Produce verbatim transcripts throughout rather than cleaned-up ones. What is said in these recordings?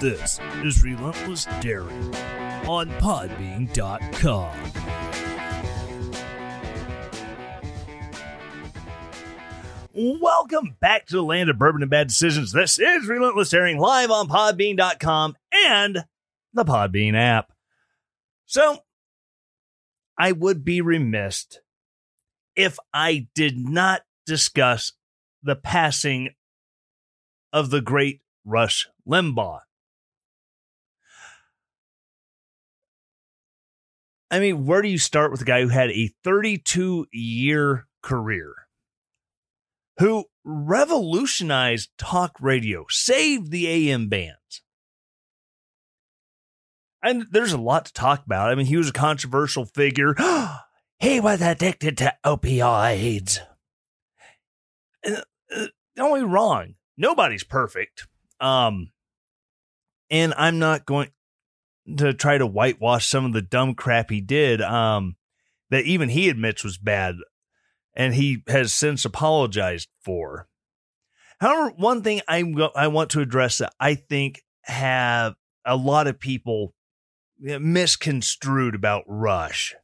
This is Relentless Daring on Podbean dot com. Welcome back to the land of bourbon and bad decisions. This is Relentless Daring live on Podbean dot com and the Podbean app. So, I would be remiss if I did not discuss the passing of the great Rush Limbaugh. I mean, where do you start with a guy who had a thirty-two year career, who revolutionized talk radio, saved the A M bands? And there's a lot to talk about. I mean, he was a controversial figure. He was addicted to opioids. And, uh, don't be wrong. Nobody's perfect. Um, and I'm not going to try to whitewash some of the dumb crap he did, um, that even he admits was bad, and he has since apologized for. However, one thing I go- I want to address that I think have a lot of people misconstrued about Rush.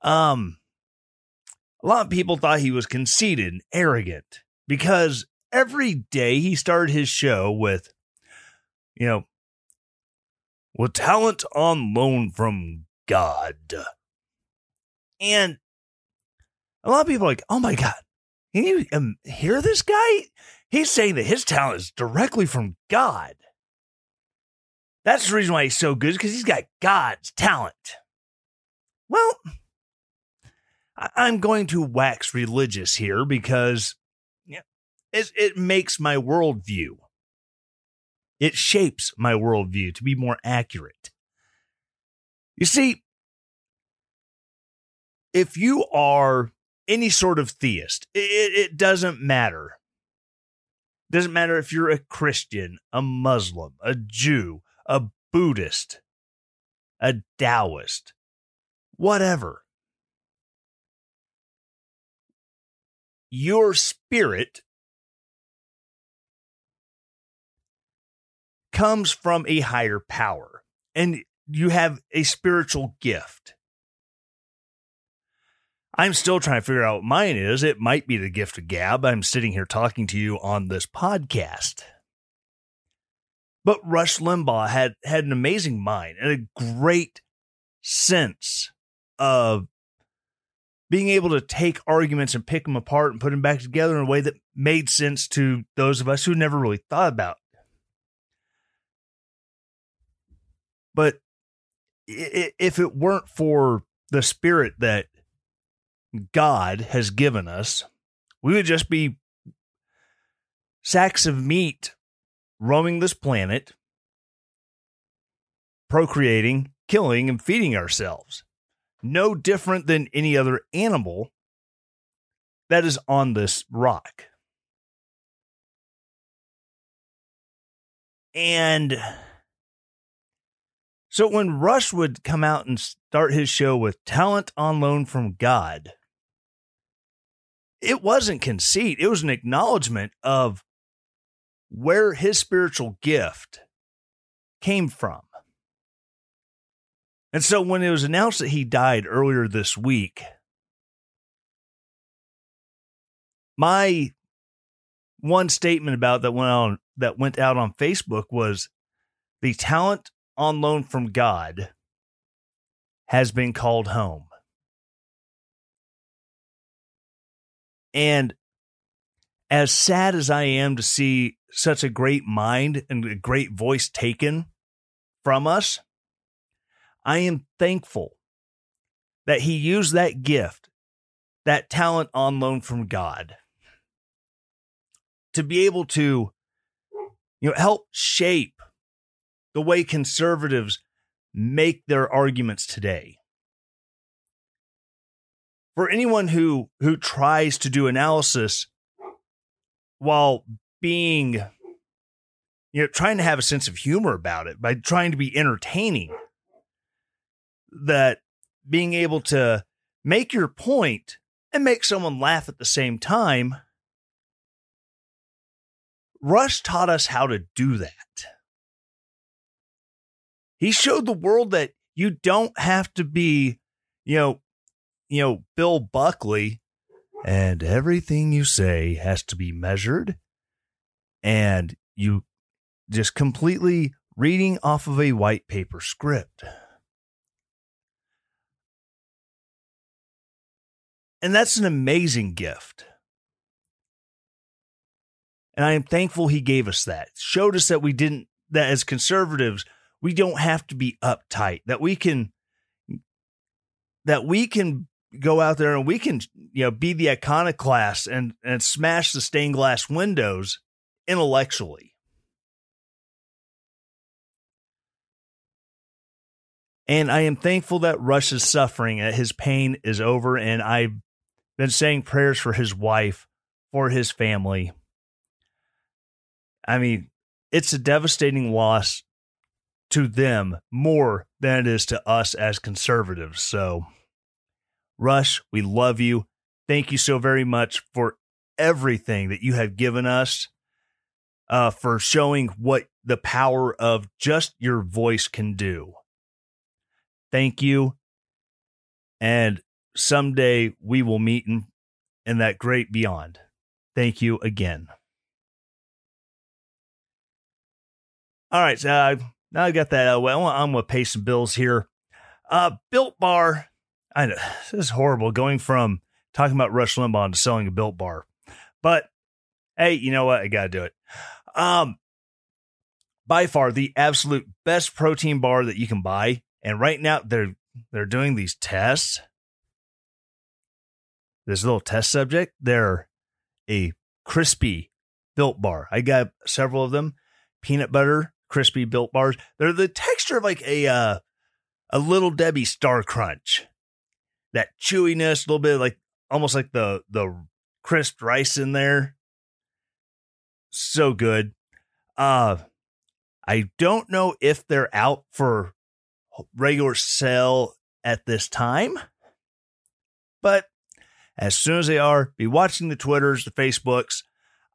Um, a lot of people thought he was conceited and arrogant because every day he started his show with, you know, with talent on loan from God. And a lot of people are like, oh my God, can you um, hear this guy? He's saying that his talent is directly from God. That's the reason why he's so good, because he's got God's talent. Well, I- I'm going to wax religious here because yeah, it-, it makes my worldview. It shapes my worldview, to be more accurate. You see, if you are any sort of theist, it, it doesn't matter. It doesn't matter if you're a Christian, a Muslim, a Jew, a Buddhist, a Taoist, whatever. Your spirit comes from a higher power, and you have a spiritual gift. I'm still trying to figure out what mine is. It might be the gift of gab. I'm sitting here talking to you on this podcast. But Rush Limbaugh had, had an amazing mind and a great sense of being able to take arguments and pick them apart and put them back together in a way that made sense to those of us who never really thought about. But if it weren't for the spirit that God has given us, we would just be sacks of meat roaming this planet, procreating, killing, and feeding ourselves. No different than any other animal that is on this rock. And so when Rush would come out and start his show with talent on loan from God, it wasn't conceit. It was an acknowledgement of where his spiritual gift came from. And so when it was announced that he died earlier this week, my one statement about that went on, that went out on Facebook was the talent on loan from God has been called home. And as sad as I am to see such a great mind and a great voice taken from us, I am thankful that he used that gift, that talent on loan from God, to be able to, you know, help shape the way conservatives make their arguments today. For anyone who, who tries to do analysis while being, you know, trying to have a sense of humor about it, by trying to be entertaining, that being able to make your point and make someone laugh at the same time, Rush taught us how to do that. He showed the world that you don't have to be, you know, you know, Bill Buckley, and everything you say has to be measured, and you just completely reading off of a white paper script. And that's an amazing gift. And I am thankful he gave us that. It showed us that we didn't, that as conservatives, we don't have to be uptight, that we can, that we can go out there and we can, you know, be the iconoclast and, and smash the stained glass windows intellectually. And I am thankful that Rush is suffering, that his pain is over. And I've been saying prayers for his wife, for his family. I mean, it's a devastating loss to them more than it is to us as conservatives. So, Rush, we love you. Thank you so very much for everything that you have given us, uh, for showing what the power of just your voice can do. Thank you. And someday we will meet in, in that great beyond. Thank you again. All right, so uh, now I've got that out of the way. I'm going to pay some bills here. Uh, Built Bar. I know this is horrible going from talking about Rush Limbaugh to selling a Built Bar. But, hey, you know what? I got to do it. Um, by far, the absolute best protein bar that you can buy. And right now, they're they're doing these tests. This little test subject. They're a crispy Built Bar. I got several of them. Peanut butter, crispy Built Bars. They're the texture of like a uh, a Little Debbie Star Crunch. That chewiness, a little bit like almost like the the crisp rice in there. So good. Uh, I don't know if they're out for regular sale at this time, but as soon as they are, be watching the Twitters, the Facebooks.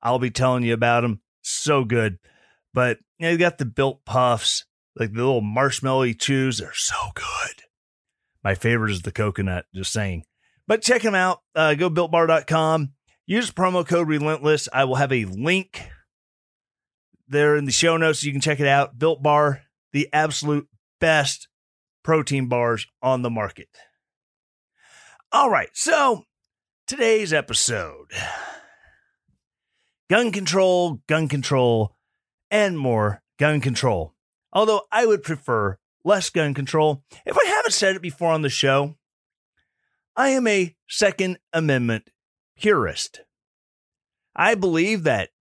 I'll be telling you about them. So good. But you know, you got the Built Puffs, like the little marshmallowy chews. They're so good. My favorite is the coconut, just saying. But check them out. Uh, go built bar dot com. Use promo code Relentless. I will have a link there in the show notes. You can check it out. Built Bar, the absolute best protein bars on the market. All right. So today's episode, gun control, gun control, and more gun control. Although I would prefer less gun control. If I haven't said it before on the show, I am a Second Amendment purist. I believe that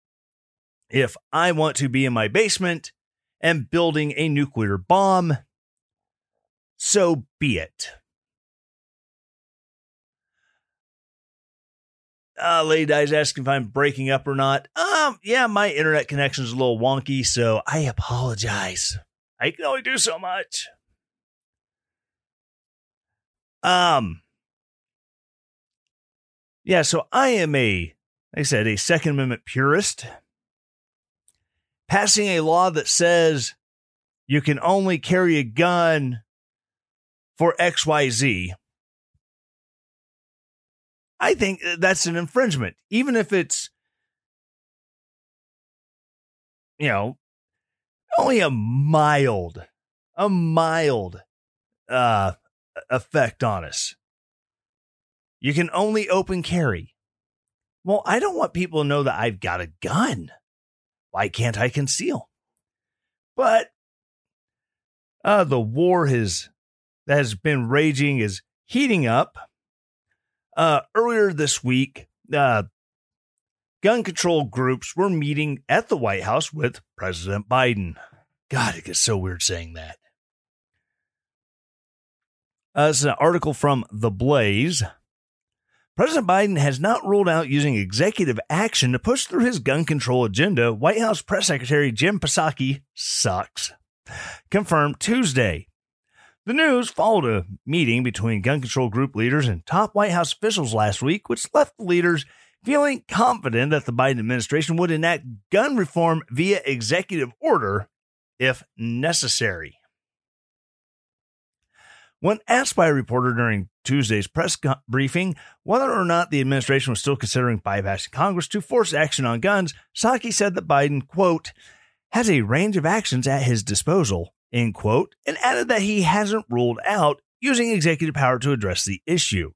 if I want to be in my basement and building a nuclear bomb, so be it. Uh, Lady Di's asking if I'm breaking up or not. Um, yeah, my internet connection is a little wonky, so I apologize. I can only do so much. Um, yeah, so I am a, like I said, a Second Amendment purist. Passing a law that says you can only carry a gun for X Y Z, I think that's an infringement. Even if it's, you know, only a mild, a mild uh, effect on us. You can only open carry. Well, I don't want people to know that I've got a gun. Why can't I conceal? But uh, the war has that has been raging is heating up. Uh, earlier this week, uh, gun control groups were meeting at the White House with President Biden. God, it gets so weird saying that. Uh, this is an article from The Blaze. President Biden has not ruled out using executive action to push through his gun control agenda, White House Press Secretary Jen Psaki sucks, confirmed Tuesday. The news followed a meeting between gun control group leaders and top White House officials last week, which left the leaders feeling confident that the Biden administration would enact gun reform via executive order if necessary. When asked by a reporter during Tuesday's press co- briefing whether or not the administration was still considering bypassing Congress to force action on guns, Psaki said that Biden, quote, has a range of actions at his disposal, end quote, and added that he hasn't ruled out using executive power to address the issue.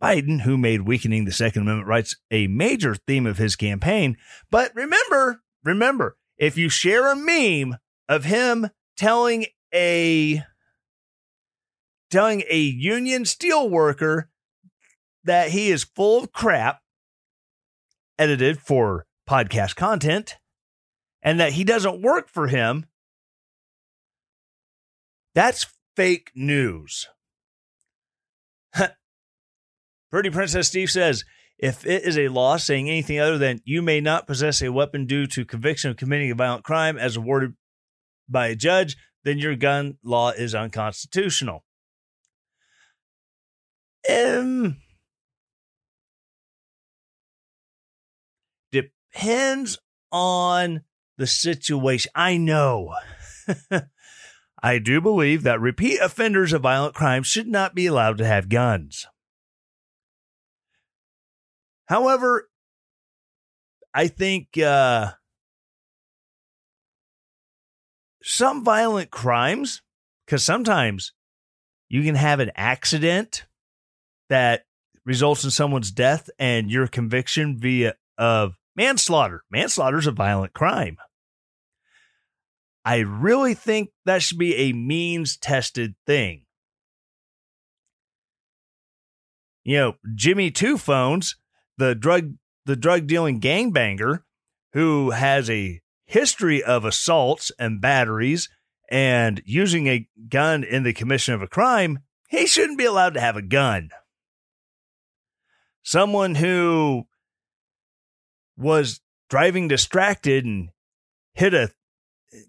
Biden, who made weakening the Second Amendment rights a major theme of his campaign, but remember, remember, if you share a meme of him telling a telling a union steel worker that he is full of crap, edited for podcast content, and that he doesn't work for him, that's fake news. Pretty Princess Steve says, if it is a law saying anything other than you may not possess a weapon due to conviction of committing a violent crime as awarded by a judge, then your gun law is unconstitutional. Um, depends on the situation. I know. I do believe that repeat offenders of violent crimes should not be allowed to have guns. However, I think uh, some violent crimes, because sometimes you can have an accident that results in someone's death and your conviction via of manslaughter. Manslaughter is a violent crime. I really think that should be a means-tested thing. You know, Jimmy Two Phones, the drug the drug dealing gangbanger who has a history of assaults and batteries and using a gun in the commission of a crime, he shouldn't be allowed to have a gun. Someone who was driving distracted and hit a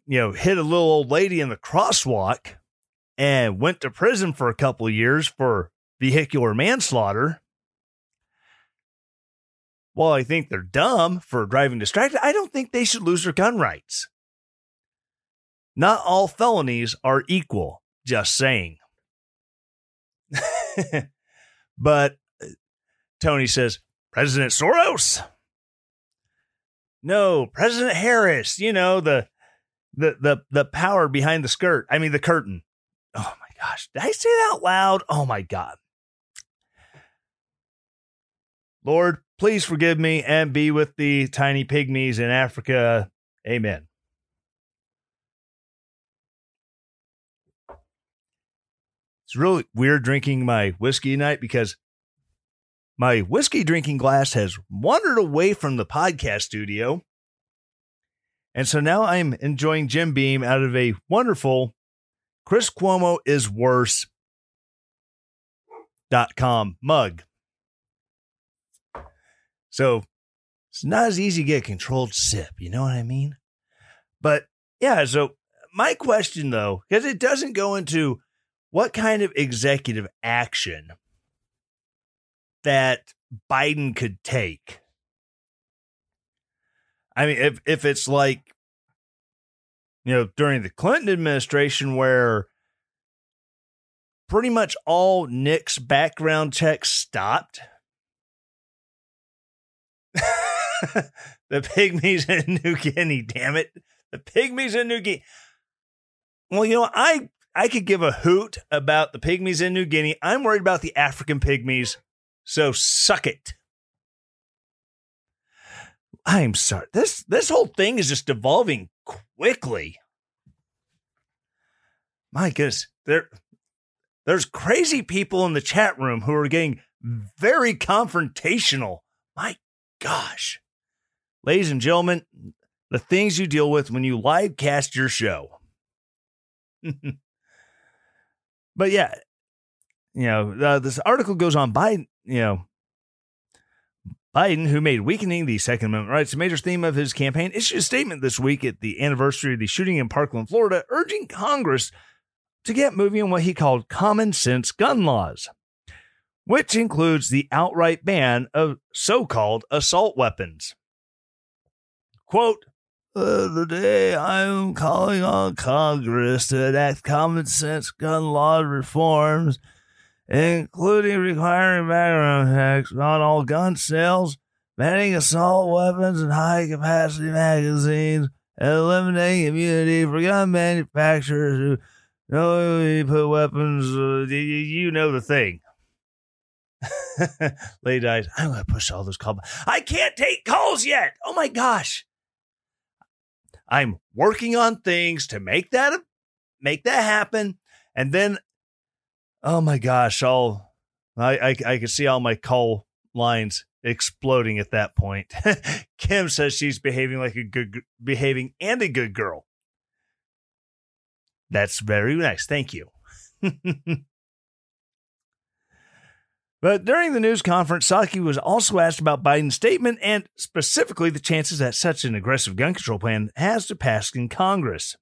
you know, hit a little old lady in the crosswalk and went to prison for a couple of years for vehicular manslaughter. While I think they're dumb for driving distracted, I don't think they should lose their gun rights. Not all felonies are equal, just saying. But Tony says, President Soros? No, President Harris, you know, the the the the power behind the skirt. I mean the curtain. Oh my gosh. Did I say that out loud? Oh my God. Lord, please forgive me and be with the tiny pygmies in Africa. Amen. It's really weird drinking my whiskey tonight because my whiskey drinking glass has wandered away from the podcast studio. And so now I'm enjoying Jim Beam out of a wonderful Chris Cuomo is worse dot com mug. So it's not as easy to get a controlled sip. You know what I mean? But yeah, so my question, though, because it doesn't go into what kind of executive action that Biden could take. I mean, if, if it's like, you know, during the Clinton administration where pretty much all N I C S background checks stopped. The pygmies in New Guinea, damn it. The pygmies in New Guinea. Well, you know, I, I could give a hoot about the pygmies in New Guinea. I'm worried about the African pygmies, so suck it. I'm sorry. This this whole thing is just evolving quickly. My goodness. There, There's crazy people in the chat room who are getting very confrontational. My gosh. Ladies and gentlemen, the things you deal with when you live cast your show. But yeah, you know, uh, this article goes on. Biden, you know, Biden, who made weakening the Second Amendment rights a major theme of his campaign, issued a statement this week at the anniversary of the shooting in Parkland, Florida, urging Congress to get moving on what he called common sense gun laws, which includes the outright ban of so-called assault weapons. Quote, uh, today I'm calling on Congress to enact common sense gun law reforms, including requiring background checks on all gun sales, banning assault weapons and high-capacity magazines, and eliminating immunity for gun manufacturers who knowingly put weapons... Uh, you know the thing. Lady Dice, I'm going to push all those calls. I can't take calls yet! Oh my gosh! I'm working on things to make that make that happen, and then... Oh my gosh! All I, I I can see all my call lines exploding at that point. Kim says she's behaving like a good behaving and a good girl. That's very nice. Thank you. But during the news conference, Psaki was also asked about Biden's statement and specifically the chances that such an aggressive gun control plan has to pass in Congress.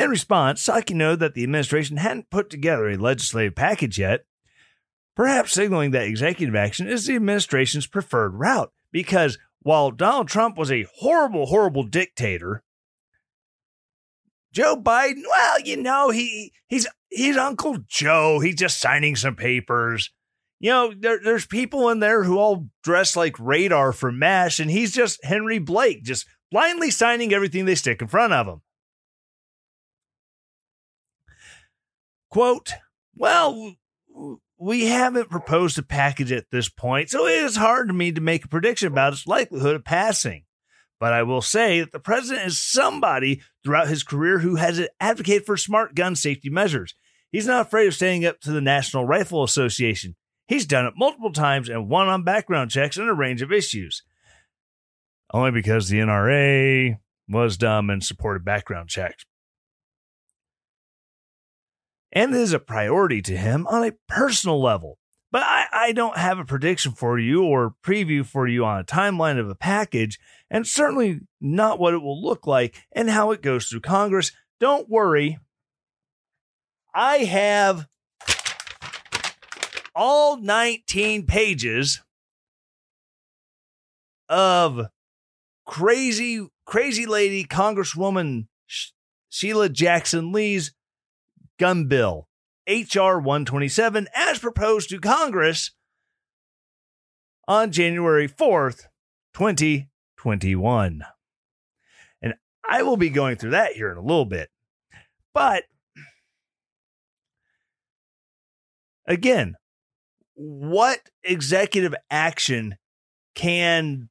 In response, Psaki noted that the administration hadn't put together a legislative package yet, perhaps signaling that executive action is the administration's preferred route, because while Donald Trump was a horrible, horrible dictator, Joe Biden, well, you know, he he's he's Uncle Joe. He's just signing some papers. You know, there, there's people in there who all dress like Radar from MASH, and he's just Henry Blake, just blindly signing everything they stick in front of him. Quote, well, we haven't proposed a package at this point, so it is hard for me to make a prediction about its likelihood of passing. But I will say that the president is somebody throughout his career who has advocated for smart gun safety measures. He's not afraid of standing up to the National Rifle Association. He's done it multiple times and won on background checks and a range of issues. Only because the N R A was dumb and supported background checks. And this is a priority to him on a personal level. But I, I don't have a prediction for you or preview for you on a timeline of a package, and certainly not what it will look like and how it goes through Congress. Don't worry. I have all nineteen pages of crazy, crazy lady Congresswoman Sh- Sheila Jackson Lee's gun bill, H R one twenty-seven, as proposed to Congress on January fourth, twenty twenty-one. And I will be going through that here in a little bit. But again, what executive action can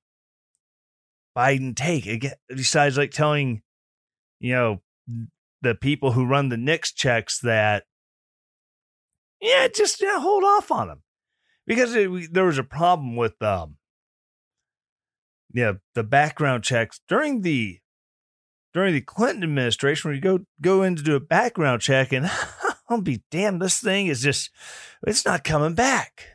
Biden take? Again, besides like telling, you know, the people who run the N I C S checks that, yeah, just yeah, hold off on them, because it, we, there was a problem with um, yeah, the background checks during the during the Clinton administration, where you go go in to do a background check, and I'll be damned, this thing is just it's not coming back,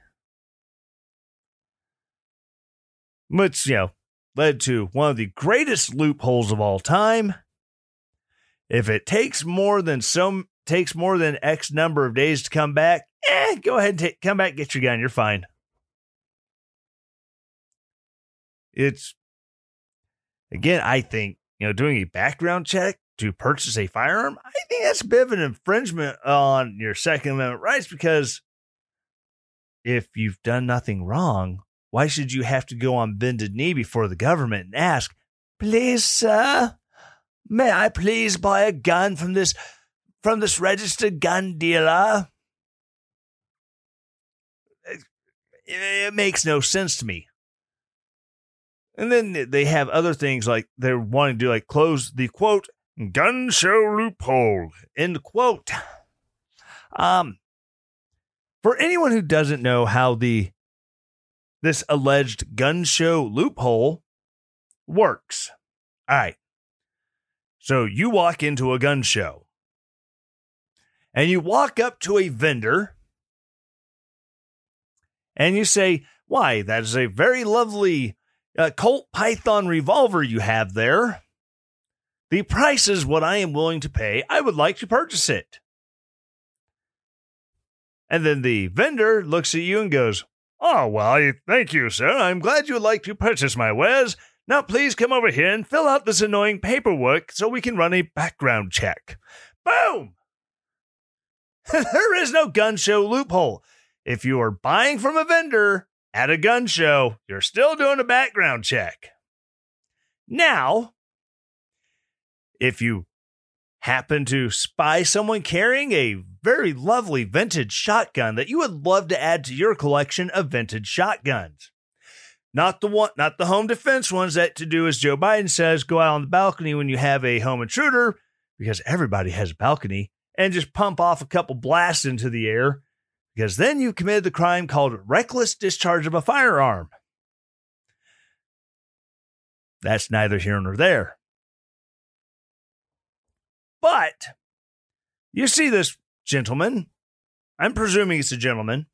which, you know, led to one of the greatest loopholes of all time. If it takes more than some takes more than X number of days to come back, eh, go ahead and take, come back, get your gun, you're fine. It's, again, I think, you know, doing a background check to purchase a firearm, I think that's a bit of an infringement on your Second Amendment rights, because if you've done nothing wrong, why should you have to go on bended knee before the government and ask, please, sir, may I please buy a gun from this from this registered gun dealer? It, it makes no sense to me. And then they have other things like they're wanting to do, like close the quote gun show loophole end quote. Um, For anyone who doesn't know how the this alleged gun show loophole works. All right. So you walk into a gun show and you walk up to a vendor and you say, "Why, that is a very lovely uh, Colt Python revolver you have there. The price is what I am willing to pay. I would like to purchase it." And then the vendor looks at you and goes, "Oh, well, thank you, sir. I'm glad you would like to purchase my wares. Now, please come over here and fill out this annoying paperwork so we can run a background check." Boom! There is no gun show loophole. If you are buying from a vendor at a gun show, you're still doing a background check. Now, if you happen to spy someone carrying a very lovely vintage shotgun that you would love to add to your collection of vintage shotguns. Not the one, not the home defense ones that to do as Joe Biden says, go out on the balcony when you have a home intruder, because everybody has a balcony, and just pump off a couple blasts into the air, because then you've committed the crime called reckless discharge of a firearm. That's neither here nor there. But you see this gentleman, I'm presuming it's a gentleman,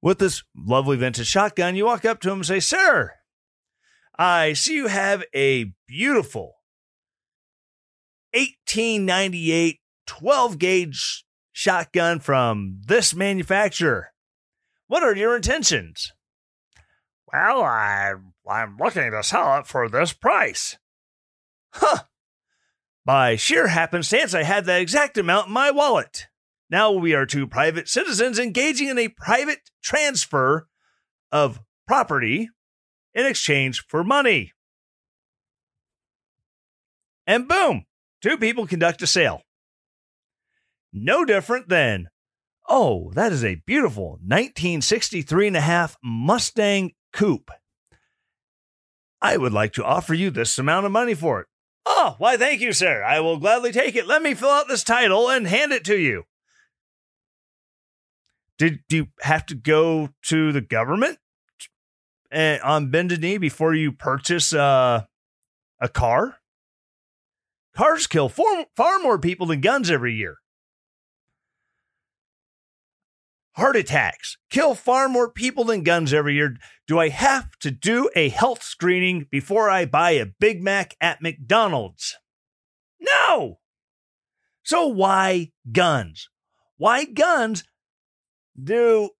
with this lovely vintage shotgun. You walk up to him and say, "Sir, I see you have a beautiful eighteen ninety-eight twelve gauge shotgun from this manufacturer. What are your intentions?" "Well, I, I'm looking to sell it for this price." "Huh. By sheer happenstance, I had that exact amount in my wallet. Now we are two private citizens engaging in a private transfer of property in exchange for money." And boom, two people conduct a sale. No different than, "Oh, that is a beautiful nineteen sixty-three and a half Mustang coupe. I would like to offer you this amount of money for it." "Oh, why, thank you, sir. I will gladly take it. Let me fill out this title and hand it to you." Did you have to go to the government and on bended knee before you purchase uh, a car? Cars kill far, far more people than guns every year. Heart attacks kill far more people than guns every year. Do I have to do a health screening before I buy a Big Mac at McDonald's? No. So why guns? Why guns do,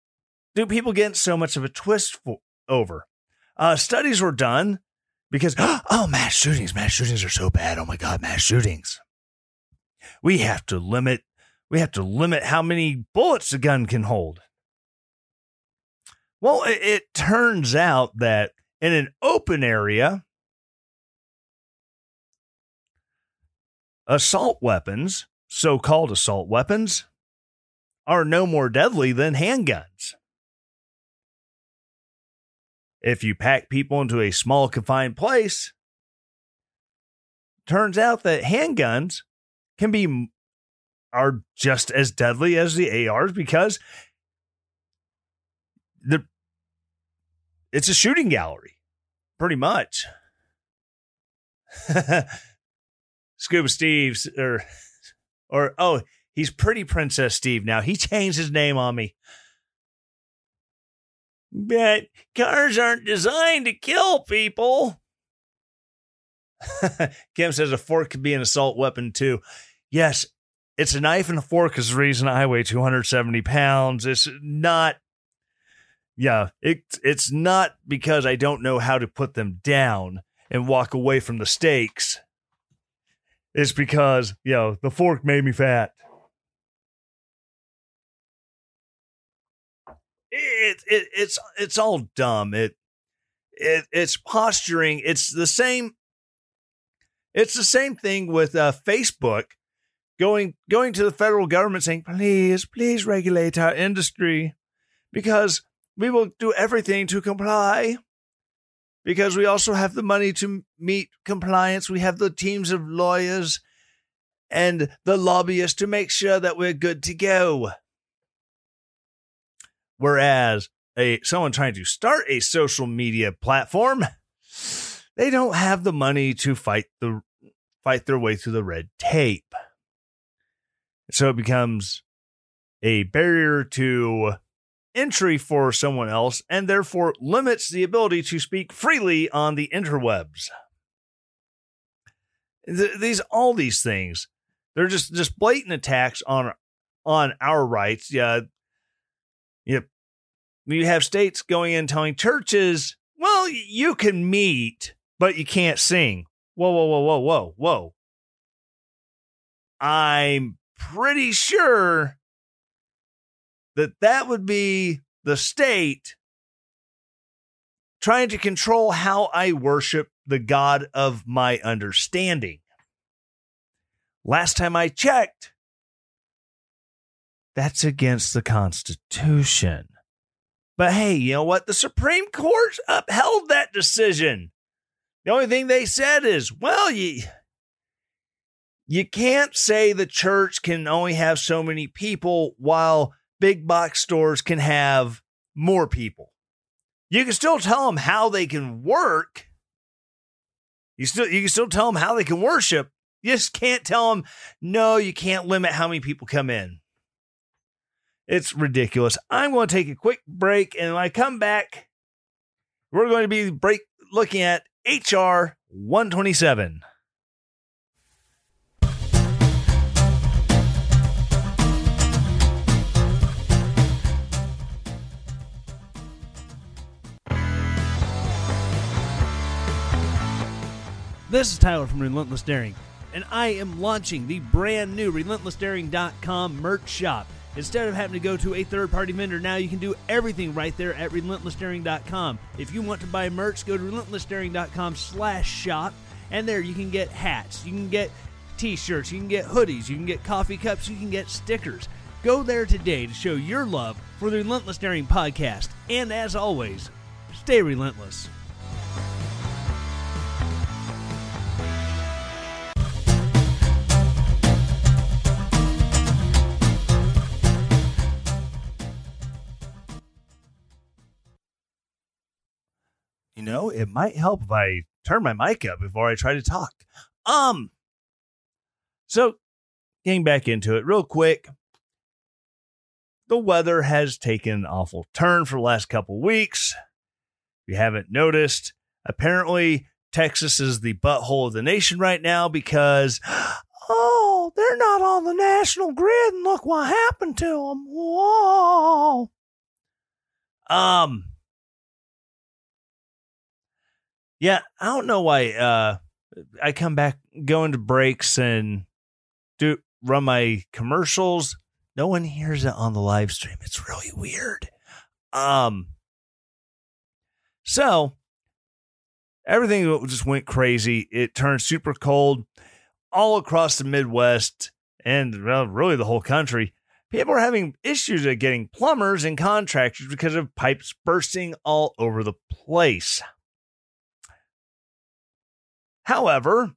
do people get so much of a twist for, over? Uh, studies were done because, oh, mass shootings, mass shootings are so bad. Oh, my God, mass shootings. We have to limit We have to limit how many bullets a gun can hold. Well, it, it turns out that in an open area, assault weapons, so-called assault weapons, are no more deadly than handguns. If you pack people into a small confined place, turns out that handguns can be are just as deadly as the A Rs because the it's a shooting gallery, pretty much. Scuba Steve's or, or, oh, he's Pretty Princess Steve now. He changed his name on me. But cars aren't designed to kill people. Kim says a fork could be an assault weapon too. Yes. It's a knife and a fork is the reason I weigh two hundred seventy pounds. It's not, yeah, it, it's not because I don't know how to put them down and walk away from the stakes. It's because, you know, the fork made me fat. It, it it's it's all dumb. It it it's posturing. It's the same. It's the same thing with uh, Facebook. Going going to the federal government saying, please, please regulate our industry because we will do everything to comply because we also have the money to meet compliance. We have the teams of lawyers and the lobbyists to make sure that we're good to go. Whereas a someone trying to start a social media platform, they don't have the money to fight the fight their way through the red tape. So it becomes a barrier to entry for someone else, and therefore limits the ability to speak freely on the interwebs. Th- these all these things, they're just, just blatant attacks on on our rights. Yeah, yep. You have states going in telling churches, "Well, you can meet, but you can't sing." Whoa, whoa, whoa, whoa, whoa, whoa! I'm pretty sure that that would be the state trying to control how I worship the God of my understanding. Last time I checked, that's against the Constitution. But hey, you know what? The Supreme Court upheld that decision. The only thing they said is, well, you, you can't say the church can only have so many people while big box stores can have more people. You can still tell them how they can work. You still, you can still tell them how they can worship. You just can't tell them, no, you can't limit how many people come in. It's ridiculous. I'm going to take a quick break, and when I come back, we're going to be break looking at H R one twenty-seven. This is Tyler from Relentless Daring, and I am launching the brand new relentless daring dot com merch shop. Instead of having to go to a third-party vendor, now you can do everything right there at relentless daring dot com. If you want to buy merch, go to relentless daring dot com slash shop, and there you can get hats, you can get t-shirts, you can get hoodies, you can get coffee cups, you can get stickers. Go there today to show your love for the Relentless Daring podcast, and as always, stay relentless. You know, it might help if I turn my mic up before I try to talk. Um, so getting back into it real quick. The weather has taken an awful turn for the last couple weeks. If you haven't noticed, apparently Texas is the butthole of the nation right now because, oh, they're not on the national grid and look what happened to them. Whoa. Um. Yeah, I don't know why uh, I come back, go into breaks and do run my commercials. No one hears it on the live stream. It's really weird. Um, so everything just went crazy. It turned super cold all across the Midwest and well, really the whole country. People are having issues of getting plumbers and contractors because of pipes bursting all over the place. However,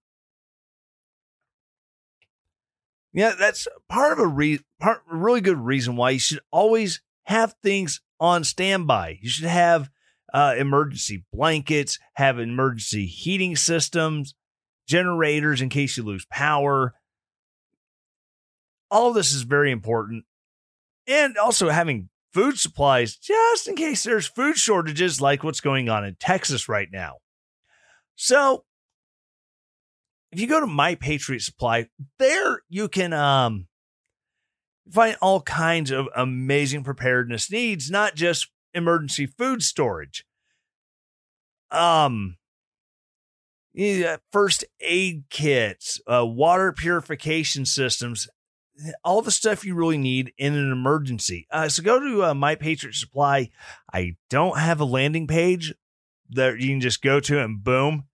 yeah, that's part of a re- part, a really good reason why you should always have things on standby. You should have uh, emergency blankets, have emergency heating systems, generators in case you lose power. All of this is very important. And also having food supplies just in case there's food shortages like what's going on in Texas right now. So, if you go to My Patriot Supply, there you can um, find all kinds of amazing preparedness needs, not just emergency food storage. Um, yeah, first aid kits, uh, water purification systems, all the stuff you really need in an emergency. Uh, so go to uh, My Patriot Supply. I don't have a landing page that you can just go to and boom,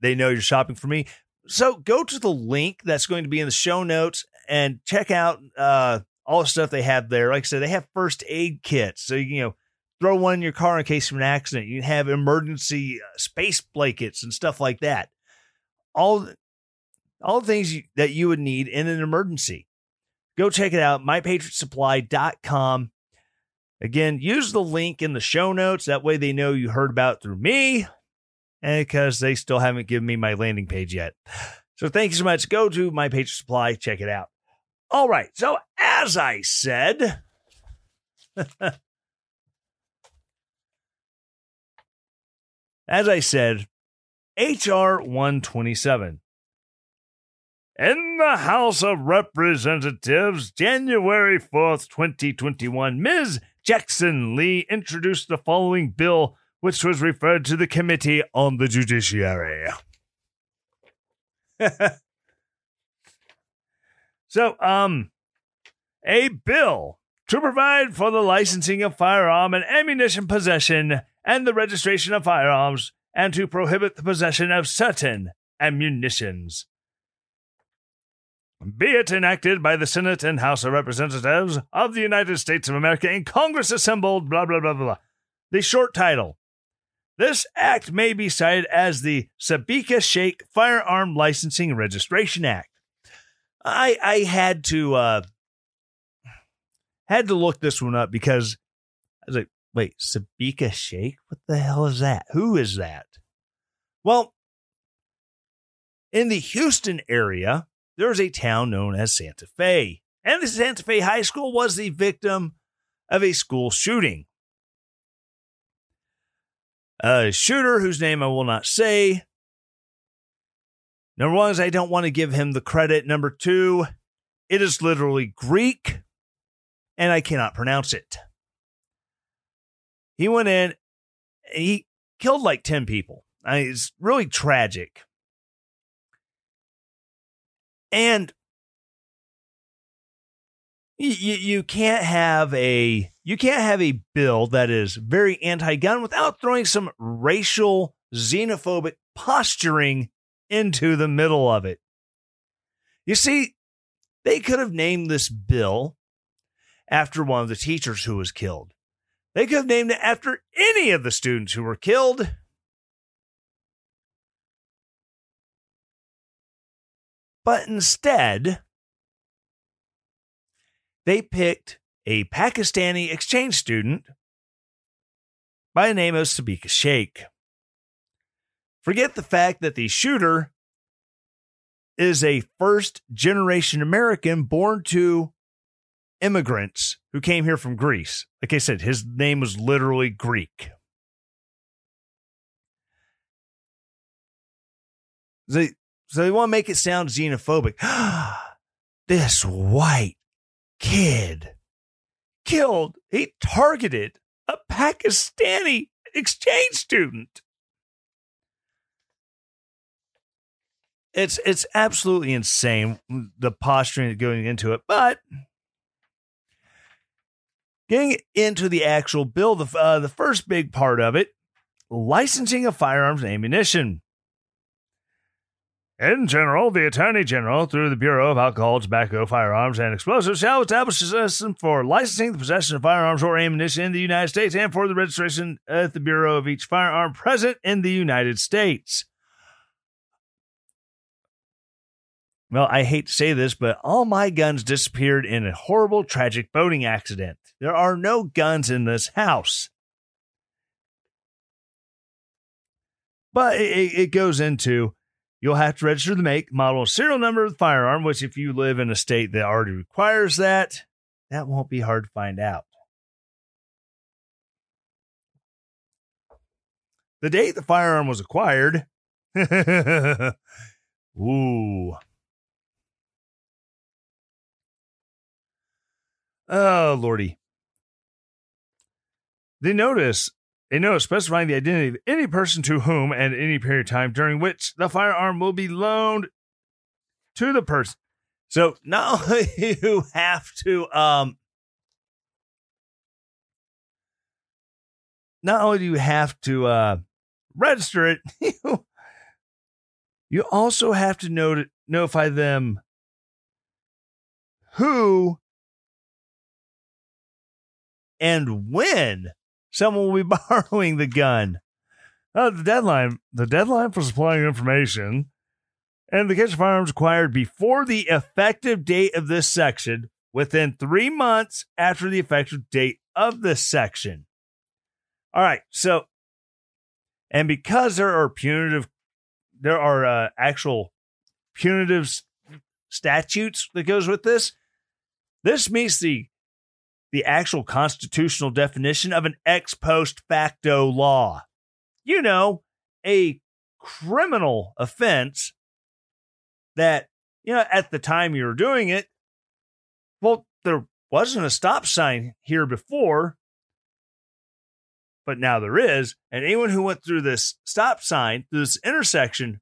they know you're shopping for me. So go to the link that's going to be in the show notes and check out uh, all the stuff they have there. Like I said, they have first aid kits. So, you know, throw one in your car in case of an accident. You can have emergency space blankets and stuff like that. All, all the things you, that you would need in an emergency. Go check it out. my patriot supply dot com. Again, use the link in the show notes. That way they know you heard about it through me, and because they still haven't given me my landing page yet. So thank you so much. Go to My Patriot Supply. Check it out. All right. So as I said, as I said, H R one twenty-seven. In the House of Representatives, January fourth, twenty twenty-one, Miz Jackson Lee introduced the following bill, which was referred to the Committee on the Judiciary. So, um, a bill to provide for the licensing of firearm and ammunition possession and the registration of firearms, and to prohibit the possession of certain ammunitions. Be it enacted by the Senate and House of Representatives of the United States of America and Congress assembled, blah, blah, blah, blah. The short title. This act may be cited as the Sabika Sheikh Firearm Licensing and Registration Act. I I had to uh, had to look this one up because I was like, wait, Sabika Sheikh? What the hell is that? Who is that? Well, in the Houston area, there's a town known as Santa Fe, and the Santa Fe High School was the victim of a school shooting. A shooter whose name I will not say. Number one is I don't want to give him the credit. Number two, it is literally Greek, and I cannot pronounce it. He went in, and he killed like ten people. I mean, it's really tragic. And you, you can't have a you can't have a bill that is very anti-gun without throwing some racial xenophobic posturing into the middle of it. You see, they could have named this bill after one of the teachers who was killed. They could have named it after any of the students who were killed. But instead, they picked a Pakistani exchange student by the name of Sabika Sheikh. Forget the fact that the shooter is a first-generation American born to immigrants who came here from Greece. Like I said, his name was literally Greek. They... So they want to make it sound xenophobic. This white kid killed, he targeted a Pakistani exchange student. It's it's absolutely insane, the posturing going into it. But getting into the actual bill, the, uh, the first big part of it, licensing of firearms and ammunition. In general, the Attorney General, through the Bureau of Alcohol, Tobacco, Firearms, and Explosives, shall establish a system for licensing the possession of firearms or ammunition in the United States and for the registration at the Bureau of each firearm present in the United States. Well, I hate to say this, but all my guns disappeared in a horrible, tragic boating accident. There are no guns in this house. But it, it goes into... You'll have to register the make, model, and serial number of the firearm, which if you live in a state that already requires that, that won't be hard to find out. The date the firearm was acquired. Ooh. Oh, Lordy. They notice... A notice specifying the identity of any person to whom and any period of time during which the firearm will be loaned to the person. So now you have to, um, not only do you have to uh, register it, you, you also have to not- notify them who and when someone will be borrowing the gun. Uh, the deadline the deadline for supplying information and the catch of firearms acquired before the effective date of this section within three months after the effective date of this section. All right, so, and because there are punitive, there are uh, actual punitive statutes that goes with this, this meets the the actual constitutional definition of an ex post facto law. You know, a criminal offense that, you know, at the time you were doing it, well, there wasn't a stop sign here before, but now there is. And anyone who went through this stop sign, through this intersection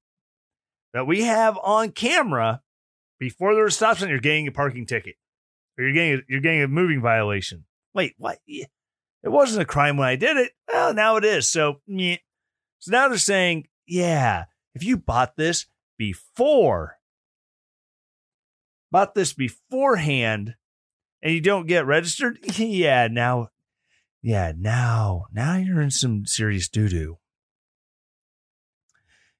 that we have on camera, before there was a stop sign, you're getting a parking ticket. Or you're getting a, you're getting a moving violation. Wait, what? It wasn't a crime when I did it. Well, now it is. So, meh. So now they're saying, yeah, if you bought this before, bought this beforehand, and you don't get registered, yeah, now, yeah, now, now you're in some serious doo-doo.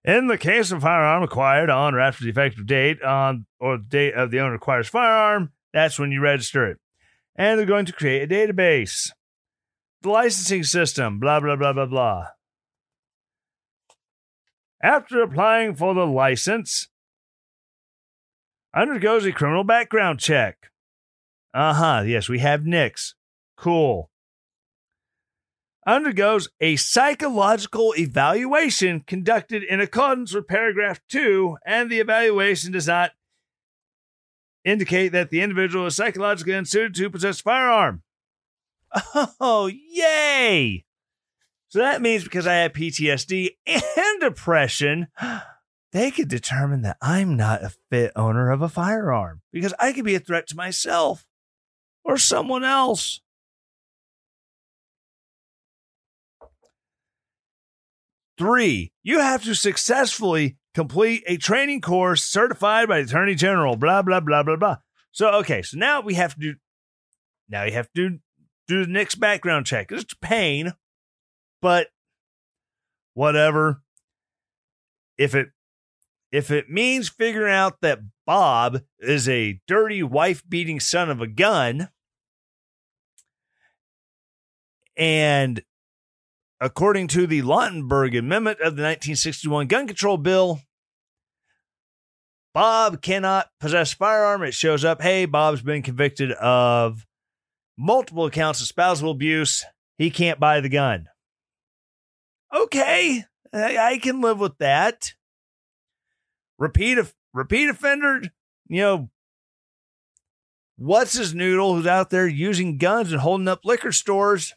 In the case of firearm acquired on or after the effective date on or the date of the owner acquires firearm, that's when you register it. And they're going to create a database. The licensing system, blah, blah, blah, blah, blah. After applying for the license, undergoes a criminal background check. Uh-huh, yes, we have N I C S. Cool. Undergoes a psychological evaluation conducted in accordance with paragraph two, and the evaluation does not indicate that the individual is psychologically unsuited to possess a firearm. Oh, yay! So that means because I have P T S D and depression, they could determine that I'm not a fit owner of a firearm because I could be a threat to myself or someone else. Three, you have to successfully complete a training course certified by the Attorney General, blah, blah, blah, blah, blah. So, okay, so now we have to do, now you have to do, do the next background check. It's a pain, but whatever. If it, if it means figuring out that Bob is a dirty, wife-beating son of a gun, and according to the Lautenberg Amendment of the nineteen sixty-one Gun Control Bill, Bob cannot possess a firearm. It shows up, hey, Bob's been convicted of multiple counts of spousal abuse. He can't buy the gun. Okay, I, I can live with that. Repeat, repeat offender, you know, what's his noodle who's out there using guns and holding up liquor stores?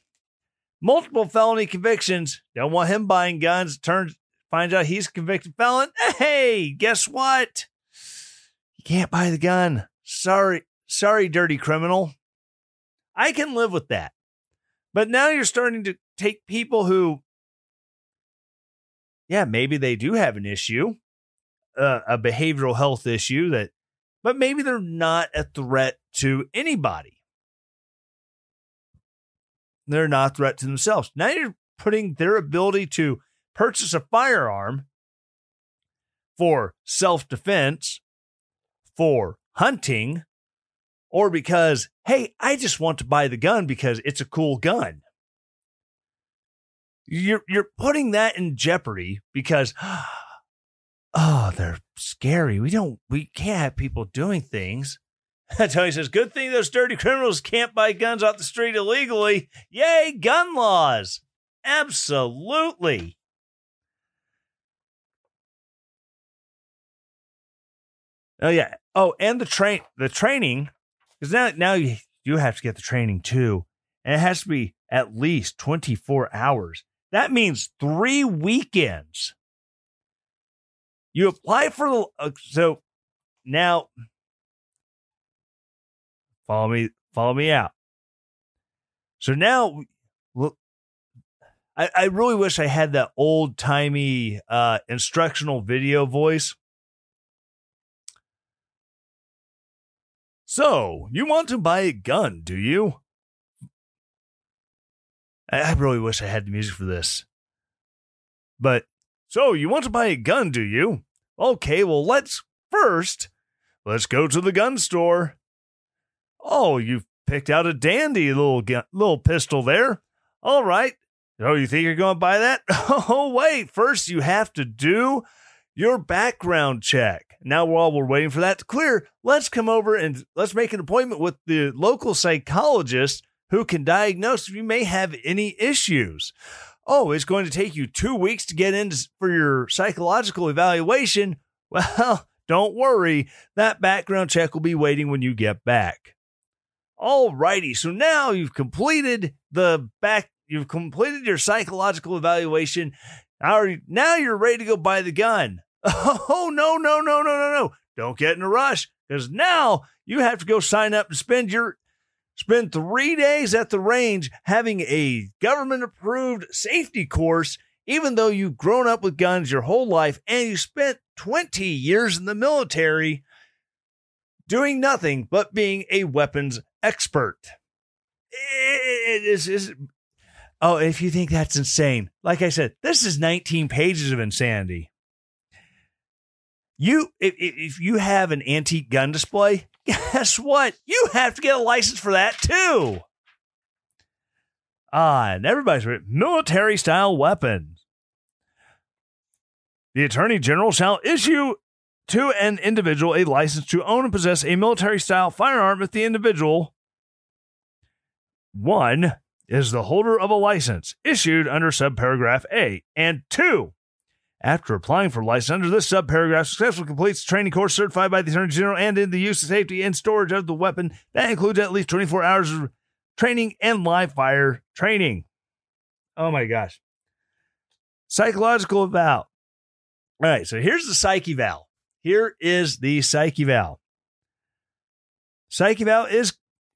Multiple felony convictions. Don't want him buying guns. Turns finds out he's a convicted felon. Hey, guess what? You can't buy the gun. Sorry, sorry, dirty criminal. I can live with that. But now you're starting to take people who, yeah, maybe they do have an issue, uh, a behavioral health issue that, but maybe they're not a threat to anybody. They're not a threat to themselves. Now you're putting their ability to purchase a firearm for self-defense, for hunting, or because, hey, I just want to buy the gun because it's a cool gun. You're, you're putting that in jeopardy because, oh, they're scary. We don't, we can't have people doing things. That's how he says, good thing those dirty criminals can't buy guns off the street illegally. Yay, gun laws. Absolutely. Oh, yeah. Oh, and the train, the training, because now, now you, you have to get the training too. And it has to be at least twenty-four hours. That means three weekends. You apply for the, uh, so now, Follow me, follow me out. So now, look, I, I really wish I had that old timey uh, instructional video voice. So you want to buy a gun, do you? I, I really wish I had the music for this. But so you want to buy a gun, do you? Okay, well, let's first, let's go to the gun store. Oh, you've picked out a dandy little little pistol there. All right. Oh, you think you're going to buy that? Oh, wait. First, you have to do your background check. Now, while we're waiting for that to clear, let's come over and let's make an appointment with the local psychologist who can diagnose if you may have any issues. Oh, it's going to take you two weeks to get in for your psychological evaluation. Well, don't worry. That background check will be waiting when you get back. All righty. So now you've completed the back. You've completed your psychological evaluation. Now you're ready to go buy the gun. Oh, no, no, no, no, no, no. Don't get in a rush, because now you have to go sign up and spend your spend three days at the range having a government-approved safety course, even though you've grown up with guns your whole life and you spent twenty years in the military doing nothing but being a weapons expert. It is... is Oh, if you think that's insane, like I said, this is nineteen pages of insanity. You, if, if you have an antique gun display, guess what? You have to get a license for that too. Ah, and everybody's military style weapons. The Attorney General shall issue to an individual a license to own and possess a military style firearm if the individual one is the holder of a license issued under subparagraph A, and two, after applying for a license under this subparagraph, successfully completes the training course certified by the Attorney General and in the use, safety, and storage of the weapon. That includes at least twenty-four hours of training and live fire training. Oh my gosh. Psychological eval. All right, so here's the psych eval. Here is the psych eval. Psych eval is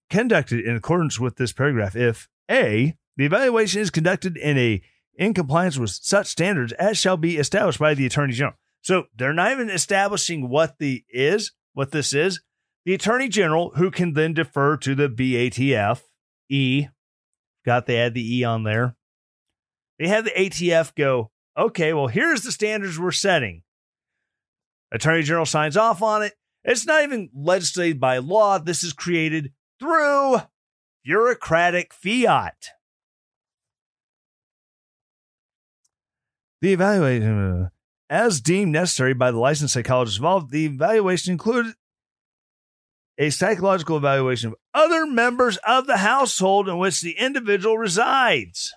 conducted in accordance with this paragraph if A, the evaluation is conducted in a in compliance with such standards as shall be established by the Attorney General. So they're not even establishing what the is, what this is. The Attorney General, who can then defer to the B A T F, E, got they had the E on there. They had the A T F go, okay, well, here's the standards we're setting. Attorney General signs off on it. It's not even legislated by law. This is created through bureaucratic fiat. The evaluation, uh, as deemed necessary by the licensed psychologist involved, the evaluation included a psychological evaluation of other members of the household in which the individual resides.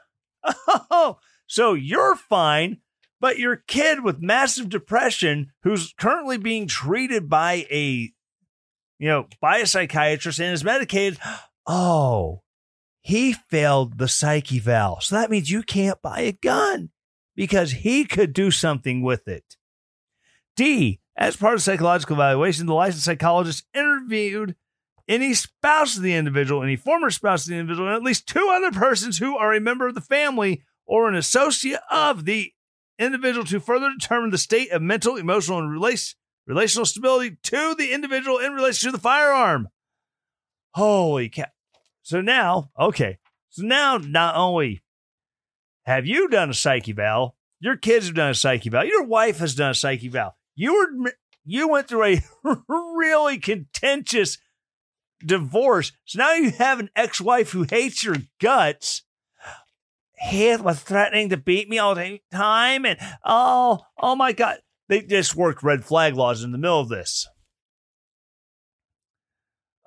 Oh, so you're fine, but your kid with massive depression, who's currently being treated by a, you know, by a psychiatrist and is medicated. Oh, he failed the psych eval. So that means you can't buy a gun because he could do something with it. D, as part of psychological evaluation, the licensed psychologist interviewed any spouse of the individual, any former spouse of the individual, and at least two other persons who are a member of the family or an associate of the individual to further determine the state of mental, emotional, and rela- relational stability to the individual in relation to the firearm. Holy cow. So now, okay, so now not only have you done a psych eval, your kids have done a psych eval, your wife has done a psych eval. You were, you went through a really contentious divorce. So now you have an ex-wife who hates your guts. He was threatening to beat me all the time. And oh, oh my God. They just worked red flag laws in the middle of this.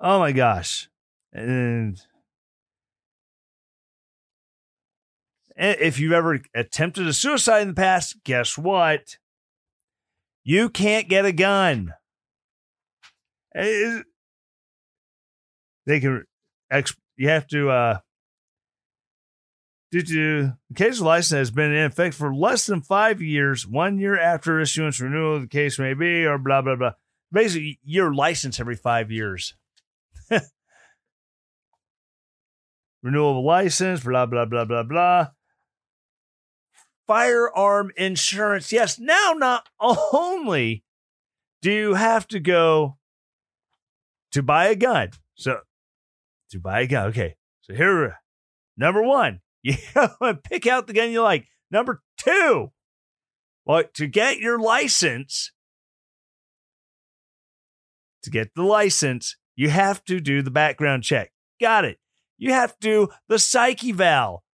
Oh my gosh. And if you've ever attempted a suicide in the past, guess what? You can't get a gun. They can, you have to, uh, did you, the case license has been in effect for less than five years, one year after issuance, renewal of the case may be, or blah, blah, blah. Basically, your license every five years. Renewal of a license, blah, blah, blah, blah, blah. Firearm insurance. Yes, now not only do you have to go to buy a gun. So, to buy a gun. Okay. So, here, number one, you pick out the gun you like. Number two, well, to get your license, to get the license, You have to do the background check. Got it. You have to do the psyche eval.